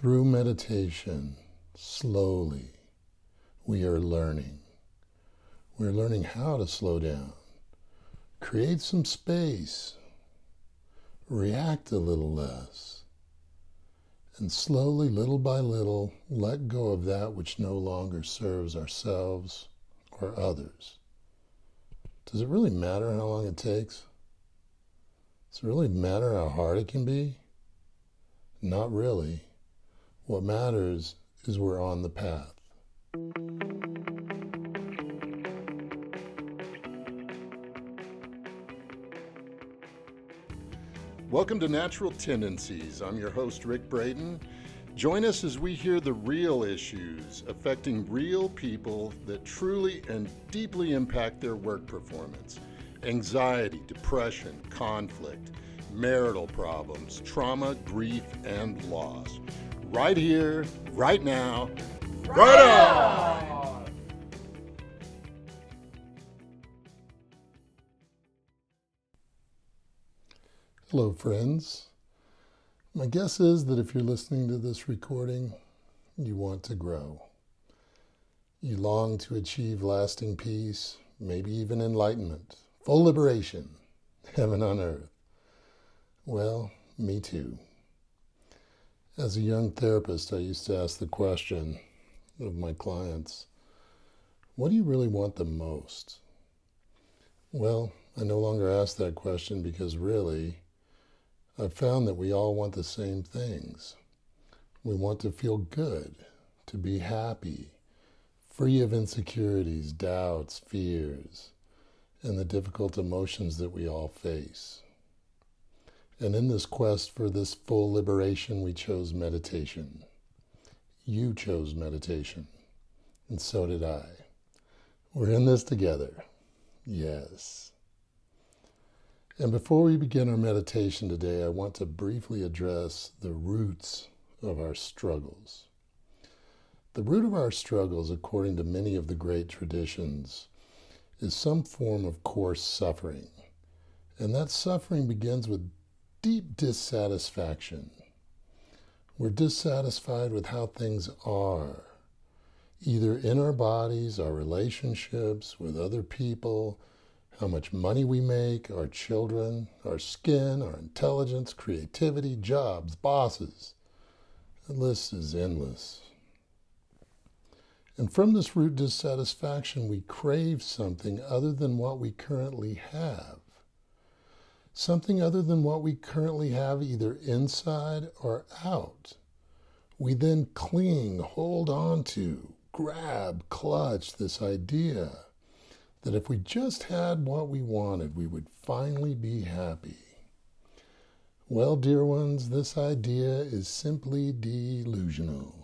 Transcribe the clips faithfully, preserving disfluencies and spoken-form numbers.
Through meditation, slowly, we are learning. We're learning how to slow down, create some space, react a little less, and slowly, little by little, let go of that which no longer serves ourselves or others. Does it really matter how long it takes? Does it really matter how hard it can be? Not really. What matters is we're on the path. Welcome to Natural Tendencies. I'm your host, Rick Braden. Join us as we hear the real issues affecting real people that truly and deeply impact their work performance. Anxiety, depression, conflict, marital problems, trauma, grief, and loss. Right here, right now, right on! Hello, friends. My guess is that if you're listening to this recording, you want to grow. You long to achieve lasting peace, maybe even enlightenment, full liberation, heaven on earth. Well, me too. As a young therapist, I used to ask the question of my clients, what do you really want the most? Well, I no longer ask that question because really, I've found that we all want the same things. We want to feel good, to be happy, free of insecurities, doubts, fears, and the difficult emotions that we all face. And in this quest for this full liberation, we chose meditation. You chose meditation, and so did I. We're in this together. Yes. And before we begin our meditation today, I want to briefly address the roots of our struggles. The root of our struggles, according to many of the great traditions, is some form of coarse suffering. And that suffering begins with deep dissatisfaction. We're dissatisfied with how things are, either in our bodies, our relationships with other people, how much money we make, our children, our skin, our intelligence, creativity, jobs, bosses. The list is endless. And from this root dissatisfaction, we crave something other than what we currently have. Something other than what we currently have either inside or out. We then cling, hold on to, grab, clutch this idea that if we just had what we wanted, we would finally be happy. Well, dear ones, this idea is simply delusional.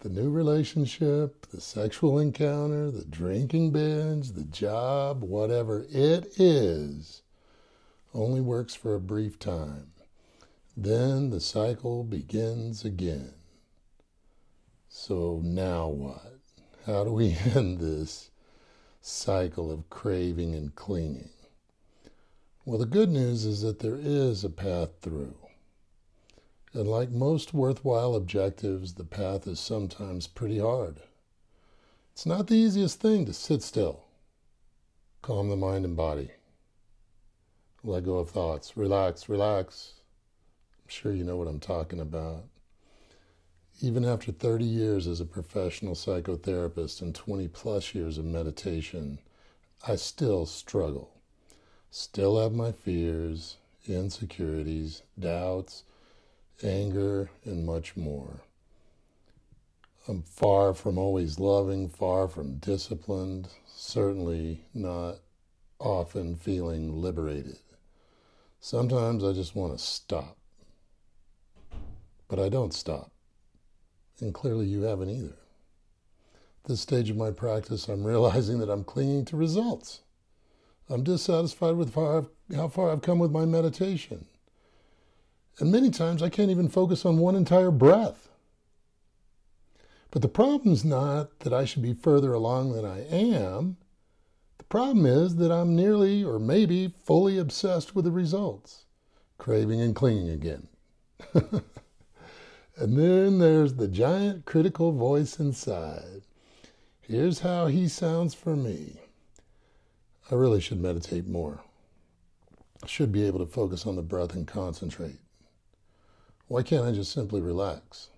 The new relationship, the sexual encounter, the drinking binge, the job, whatever it is, only works for a brief time. Then the cycle begins again. So now what? How do we end this cycle of craving and clinging? Well, the good news is that there is a path through. And like most worthwhile objectives, the path is sometimes pretty hard. It's not the easiest thing to sit still, calm the mind and body, let go of thoughts, relax, relax. I'm sure you know what I'm talking about. Even after thirty years as a professional psychotherapist and twenty plus years of meditation, I still struggle. Still have my fears, insecurities, doubts, anger, and much more. I'm far from always loving, far from disciplined, certainly not often feeling liberated. Sometimes I just want to stop. But I don't stop. And clearly you haven't either. At this stage of my practice, I'm realizing that I'm clinging to results. I'm dissatisfied with how far I've come with my meditation. And many times I can't even focus on one entire breath. But the problem's not that I should be further along than I am. The problem is that I'm nearly or maybe fully obsessed with the results. Craving and clinging again. And then there's the giant critical voice inside. Here's how he sounds for me. I really should meditate more. I should be able to focus on the breath and concentrate. Why can't I just simply relax?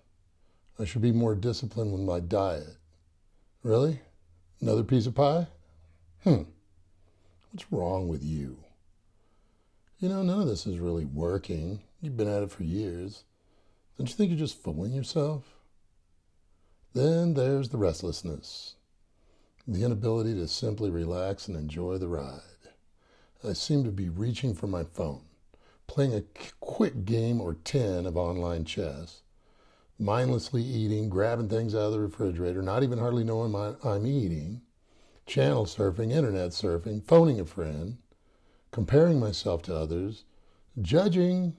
I should be more disciplined with my diet. Really? Another piece of pie? Hmm. What's wrong with you? You know, none of this is really working. You've been at it for years. Don't you think you're just fooling yourself? Then there's the restlessness. The inability to simply relax and enjoy the ride. I seem to be reaching for my phone, playing a quick game or ten of online chess, mindlessly eating, grabbing things out of the refrigerator, not even hardly knowing my, I'm eating, channel surfing, internet surfing, phoning a friend, comparing myself to others, judging,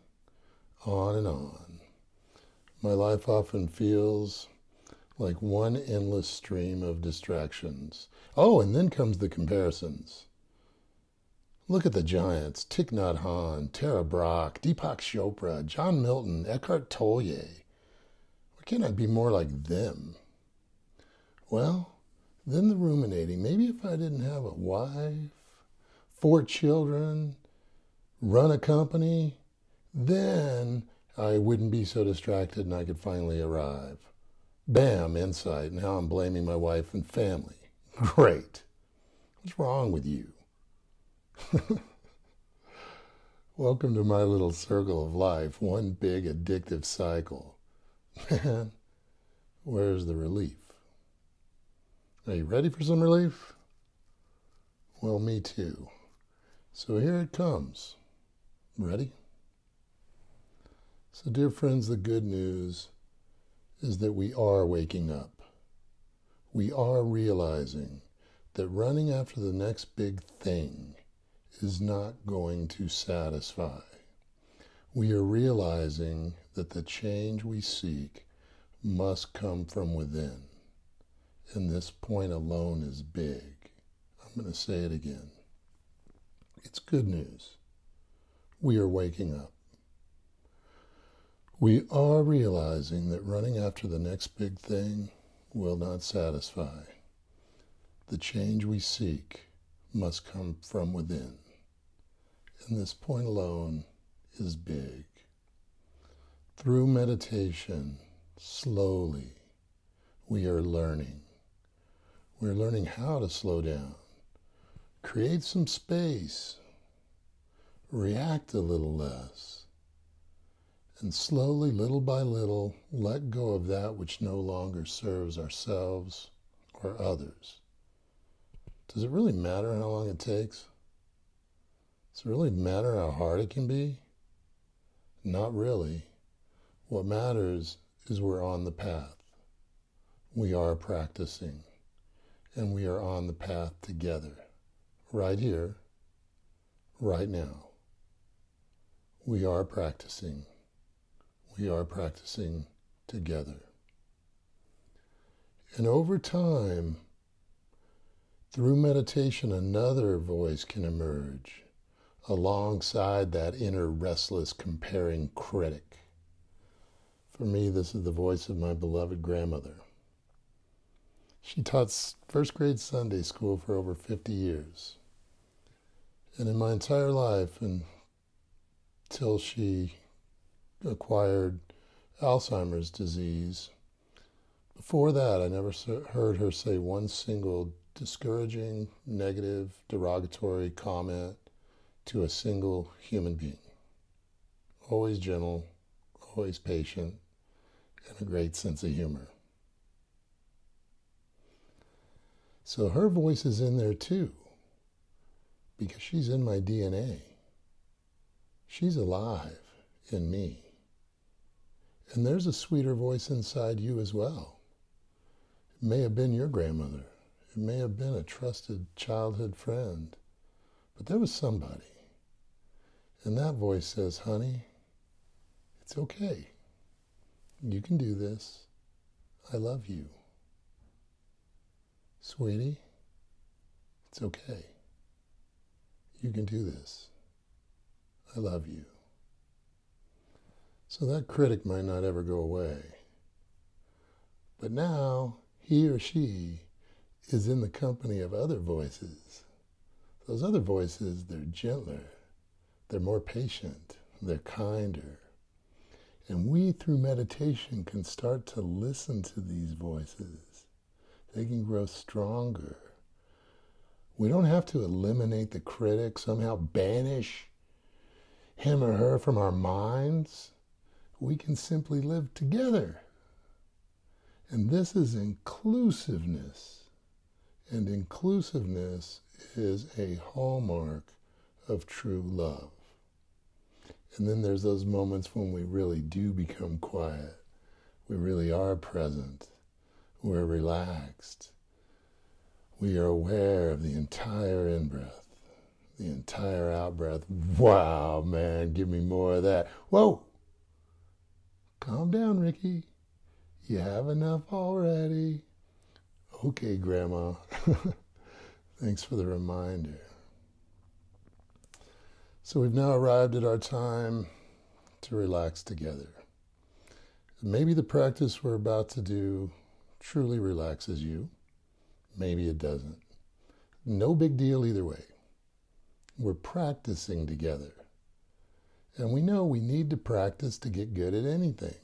on and on. My life often feels like one endless stream of distractions. Oh, and then comes the comparisons. Look at the giants, Thich Nhat Hanh, Tara Brach, Deepak Chopra, John Milton, Eckhart Tolle. Why can't I be more like them? Well, then the ruminating. Maybe if I didn't have a wife, four children, run a company, then I wouldn't be so distracted and I could finally arrive. Bam, insight. Now I'm blaming my wife and family. Great. What's wrong with you? Welcome to my little circle of life, one big addictive cycle. Man, where's the relief? Are you ready for some relief? Well, me too. So here it comes. Ready? So, dear friends, the good news is that we are waking up. We are realizing that running after the next big thing is not going to satisfy. We are realizing that the change we seek must come from within. And this point alone is big. I'm going to say it again. It's good news. We are waking up. We are realizing that running after the next big thing will not satisfy. The change we seek must come from within. And this point alone is big. Through meditation, slowly, we are learning. We're learning how to slow down, create some space, react a little less, and slowly, little by little, let go of that which no longer serves ourselves or others. Does it really matter how long it takes? Does it really matter how hard it can be? Not really. What matters is we're on the path. We are practicing, and we are on the path together, right here, right now. We are practicing. We are practicing together. And over time, through meditation, another voice can emerge alongside that inner restless comparing critic. For me, this is the voice of my beloved grandmother. She taught first grade Sunday school for over fifty years. And in my entire life, until she acquired Alzheimer's disease. Before that, I never heard her say one single discouraging, negative, derogatory comment to a single human being. Always gentle, always patient, and a great sense of humor. So her voice is in there too, because she's in my D N A. She's alive in me. And there's a sweeter voice inside you as well. It may have been your grandmother. It may have been a trusted childhood friend. But there was somebody. And that voice says, honey, it's okay. You can do this. I love you. Sweetie, it's okay. You can do this. I love you. So that critic might not ever go away, But now he or she is in the company of other voices. Those other voices, they're gentler, they're more patient, they're kinder. And we, through meditation, can start to listen to these voices. They can grow stronger. We don't have to eliminate the critic, somehow banish him or her from our minds. We can simply live together. And this is inclusiveness. And inclusiveness is a hallmark of true love. And then there's those moments when we really do become quiet. We really are present. We're relaxed. We are aware of the entire in-breath, the entire out-breath. Wow, man, give me more of that. Whoa! Calm down, Ricky. You have enough already. Okay, Grandma. Thanks for the reminder. So we've now arrived at our time to relax together. Maybe the practice we're about to do truly relaxes you. Maybe it doesn't. No big deal either way. We're practicing together. And we know we need to practice to get good at anything.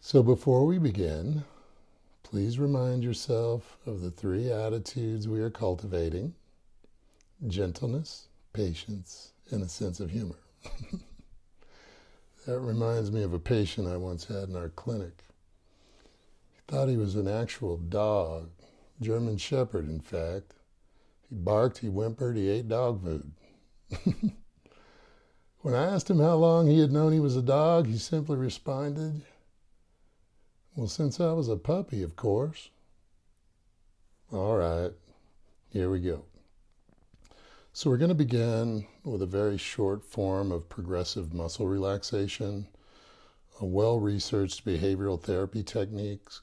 So before we begin, please remind yourself of the three attitudes we are cultivating: gentleness, patience, and a sense of humor. That reminds me of a patient I once had in our clinic. Thought he was an actual dog, German Shepherd, in fact. He barked, he whimpered, he ate dog food. When I asked him how long he had known he was a dog, he simply responded, "Well, since I was a puppy, of course." All right, here we go. So we're going to begin with a very short form of progressive muscle relaxation, a well-researched behavioral therapy techniques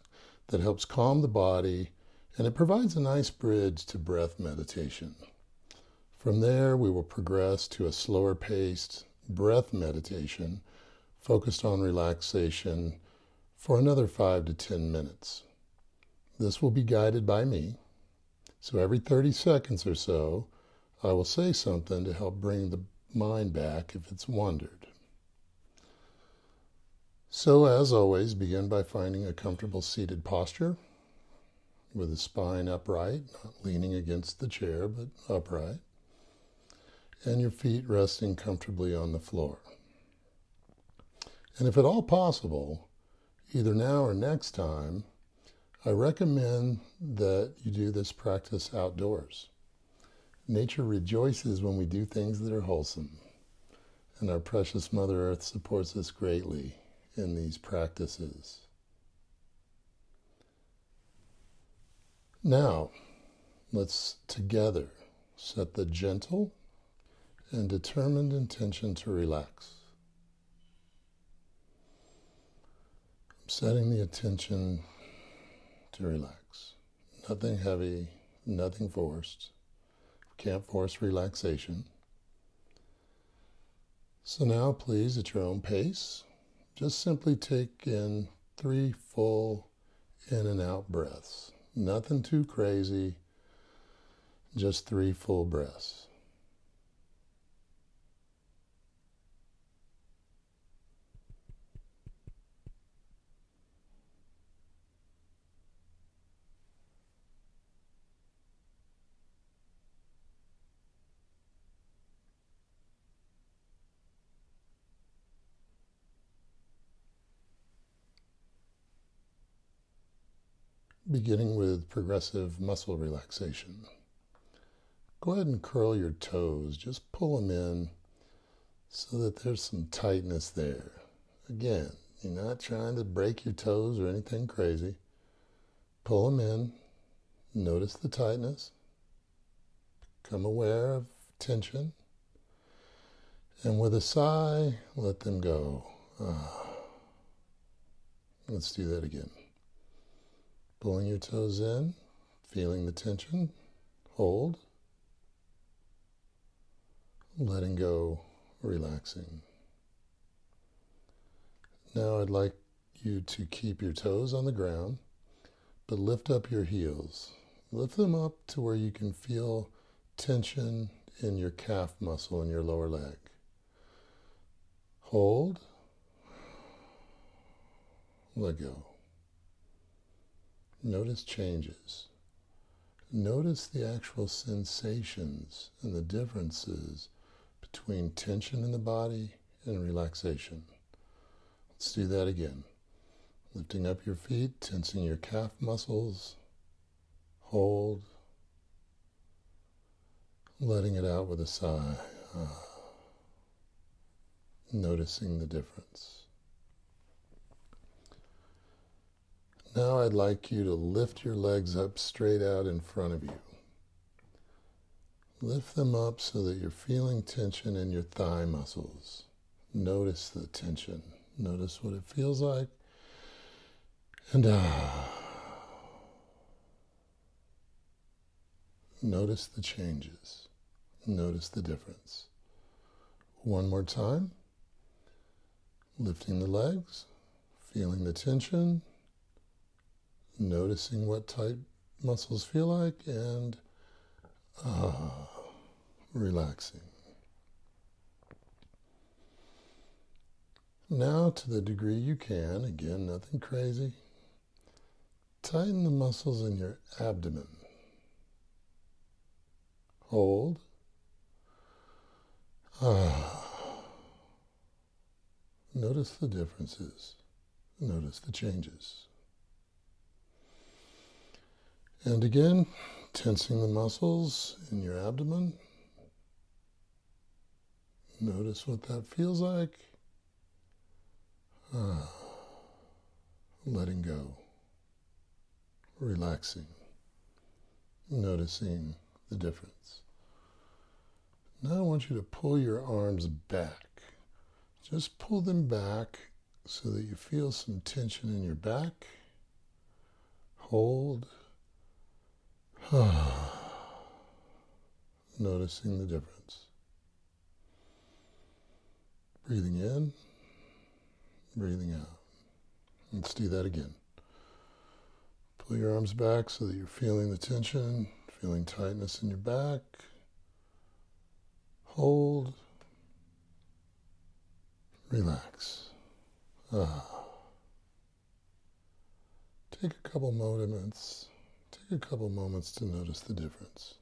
that helps calm the body, and it provides a nice bridge to breath meditation. From there, we will progress to a slower-paced breath meditation focused on relaxation for another five to ten minutes. This will be guided by me, so every thirty seconds or so, I will say something to help bring the mind back if it's wandered. So, as always, begin by finding a comfortable seated posture, with the spine upright, not leaning against the chair, but upright, and your feet resting comfortably on the floor. And if at all possible, either now or next time, I recommend that you do this practice outdoors. Nature rejoices when we do things that are wholesome, and our precious Mother Earth supports us greatly in these practices. Now, let's together set the gentle and determined intention to relax. I'm setting the intention to relax. Nothing heavy, nothing forced. We can't force relaxation. So now, please, at your own pace, just simply take in three full in and out breaths. Nothing too crazy, just three full breaths. Beginning with progressive muscle relaxation. Go ahead and curl your toes. Just pull them in so that there's some tightness there. Again, you're not trying to break your toes or anything crazy. Pull them in. Notice the tightness. Become aware of tension. And with a sigh, let them go. Ah. Let's do that again. Pulling your toes in, feeling the tension, hold, letting go, relaxing. Now I'd like you to keep your toes on the ground, but lift up your heels. Lift them up to where you can feel tension in your calf muscle in your lower leg. Hold. Let go. Notice changes. Notice the actual sensations and the differences between tension in the body and relaxation. Let's do that again. Lifting up your feet, tensing your calf muscles. Hold. Letting it out with a sigh. Ah. Noticing the difference. Now I'd like you to lift your legs up straight out in front of you. Lift them up so that you're feeling tension in your thigh muscles. Notice the tension. Notice what it feels like. And ah. Notice the changes. Notice the difference. One more time. Lifting the legs, feeling the tension, noticing what tight muscles feel like, and ah, relaxing. Now, to the degree you can, again, nothing crazy, tighten the muscles in your abdomen. Hold. Ah. Notice the differences. Notice the changes. And again, tensing the muscles in your abdomen. Notice what that feels like. Ah, letting go. Relaxing. Noticing the difference. Now I want you to pull your arms back. Just pull them back so that you feel some tension in your back. Hold. Noticing the difference. Breathing in, breathing out. Let's do that again. Pull your arms back so that you're feeling the tension, feeling tightness in your back. Hold. Relax. Ah. Take a couple moments. Take a couple moments to notice the difference.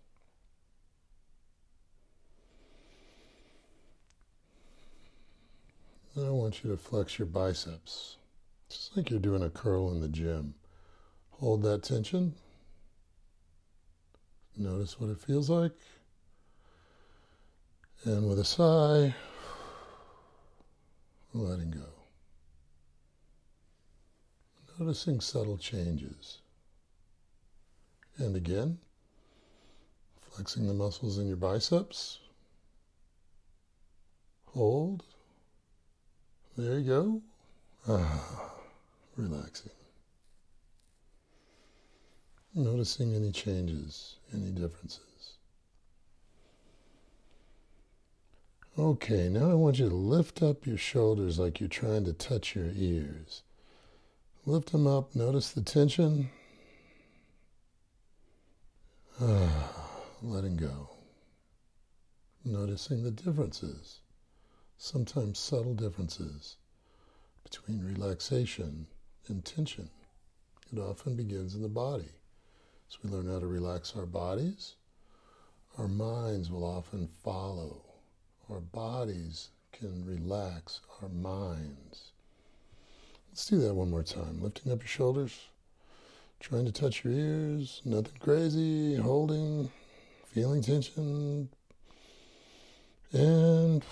Then I want you to flex your biceps, just like you're doing a curl in the gym. Hold that tension. Notice what it feels like. And with a sigh, letting go. Noticing subtle changes. And again, flexing the muscles in your biceps. Hold. There you go. Ah, relaxing. Noticing any changes, any differences. Okay, now I want you to lift up your shoulders like you're trying to touch your ears. Lift them up, notice the tension. Ah, letting go. Noticing the differences, sometimes subtle differences, between relaxation and tension. It often begins in the body. As we learn how to relax our bodies, our minds will often follow. Our bodies can relax our minds. Let's do that one more time. Lifting up your shoulders, trying to touch your ears, nothing crazy, holding, feeling tension, and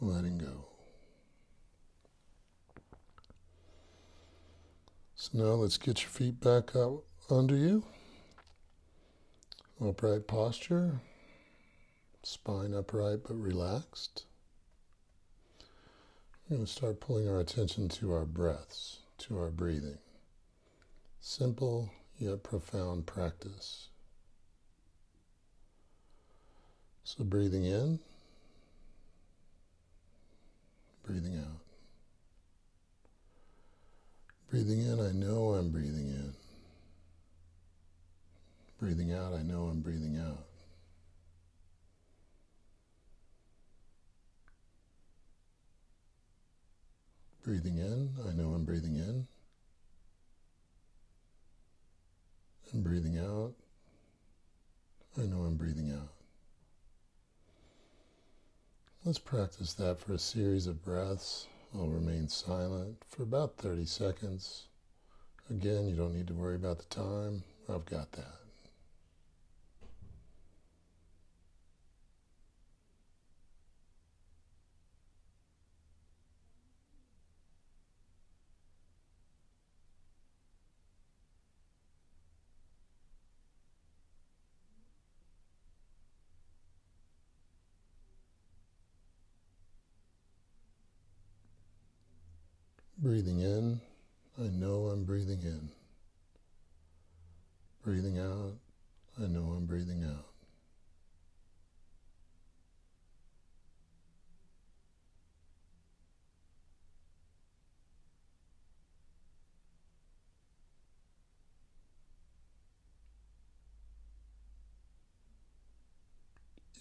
letting go. So now let's get your feet back up under you. Upright posture. Spine upright but relaxed. We're going to start pulling our attention to our breaths, to our breathing. Simple yet profound practice. So breathing in, breathing out. Breathing in, I know I'm breathing in. Breathing out, I know I'm breathing out. Breathing in, I know I'm breathing in. And breathing out, I know I'm breathing out. Let's practice that for a series of breaths. I'll remain silent for about thirty seconds. Again, you don't need to worry about the time. I've got that. Breathing in, I know I'm breathing in. Breathing out, I know I'm breathing out.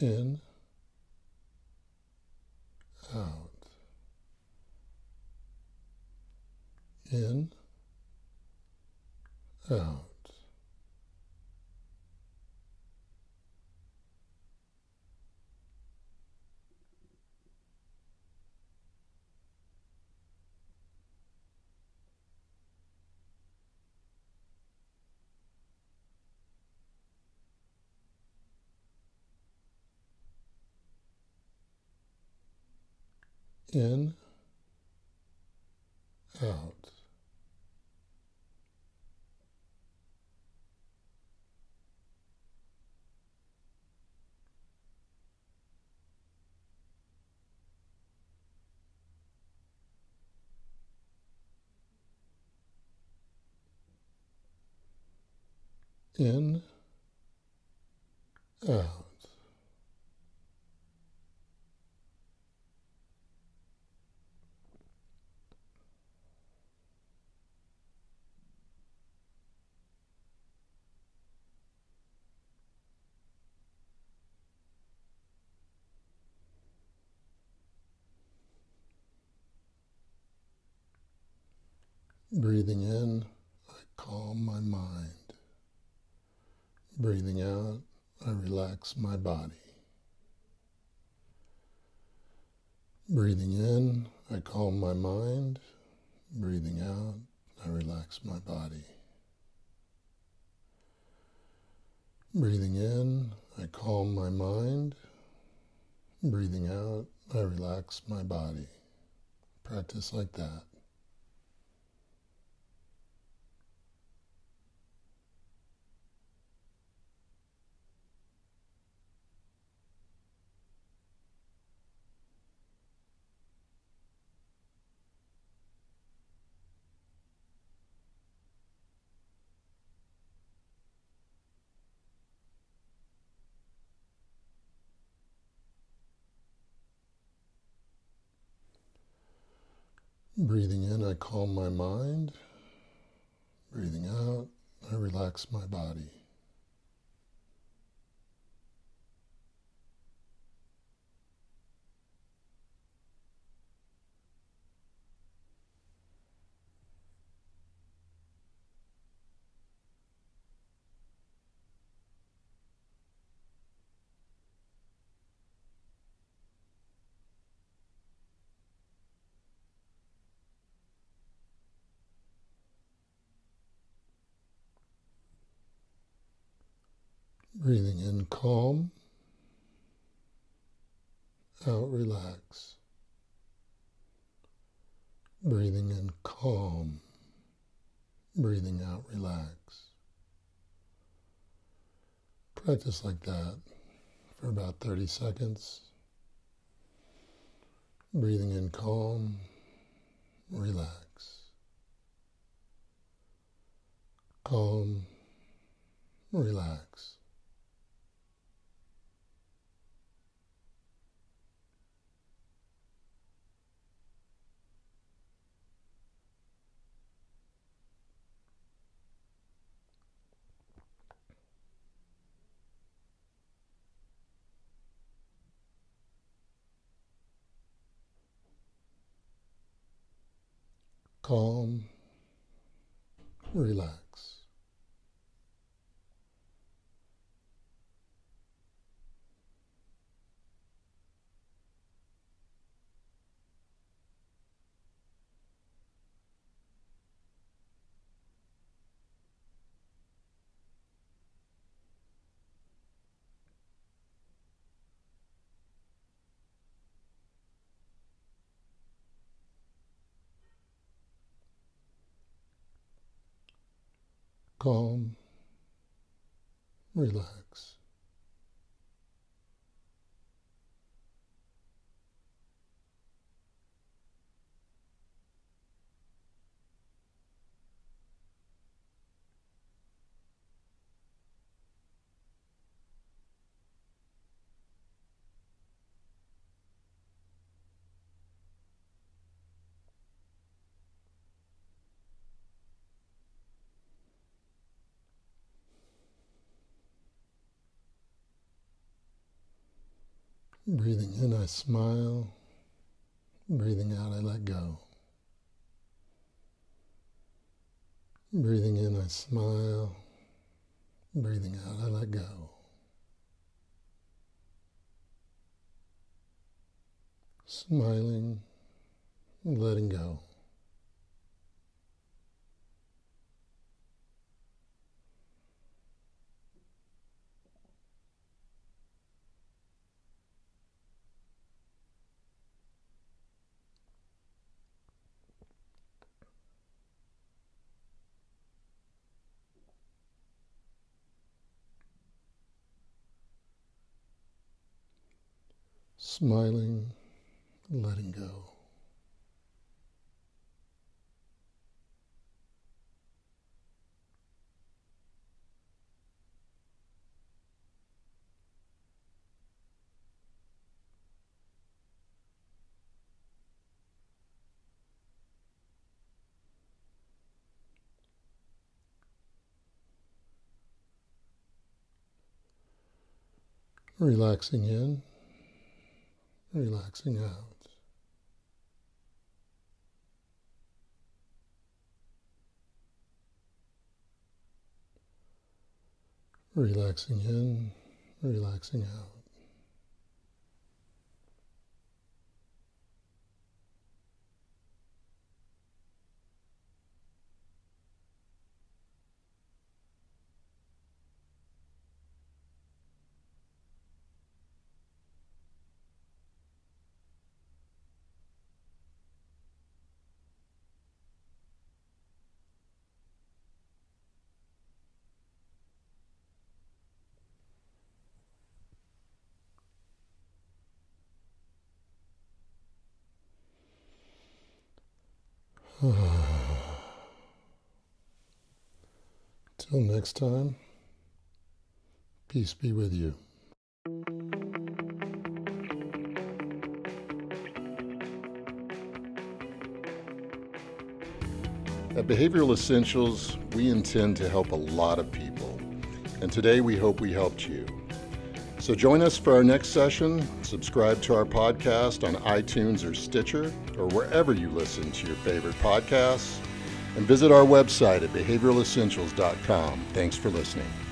In, out. In, out. In, out. In, out. Breathing in, I calm my mind. Breathing out, I relax my body. Breathing in, I calm my mind. Breathing out, I relax my body. Breathing in, I calm my mind. Breathing out, I relax my body. Practice like that. Breathing in, I calm my mind. Breathing out, I relax my body. Breathing in, calm. Out, relax. Breathing in, calm. Breathing out, relax. Practice like that for about thirty seconds. Breathing in, calm. Relax. Calm. Relax. calm, relax. Calm, relax. Breathing in, I smile. Breathing out, I let go. Breathing in, I smile. Breathing out, I let go. Smiling, letting go. Smiling, letting go. Relaxing in. Relaxing out. Relaxing in, relaxing out. Till next time, peace be with you. At Behavioral Essentials, we intend to help a lot of people, and today we hope we helped you. So join us for our next session. Subscribe to our podcast on iTunes or Stitcher or wherever you listen to your favorite podcasts. And visit our website at behavioral essentials dot com. Thanks for listening.